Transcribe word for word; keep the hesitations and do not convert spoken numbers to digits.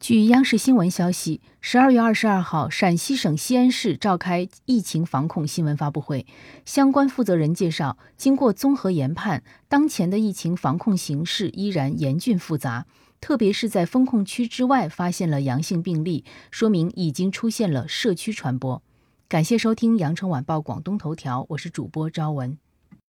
据央视新闻消息，十二月二十二号，陕西省西安市召开疫情防控新闻发布会。相关负责人介绍，经过综合研判，当前的疫情防控形势依然严峻复杂，特别是在封控区之外发现了阳性病例，说明已经出现了社区传播。感谢收听《羊城晚报广东头条》，我是主播昭文。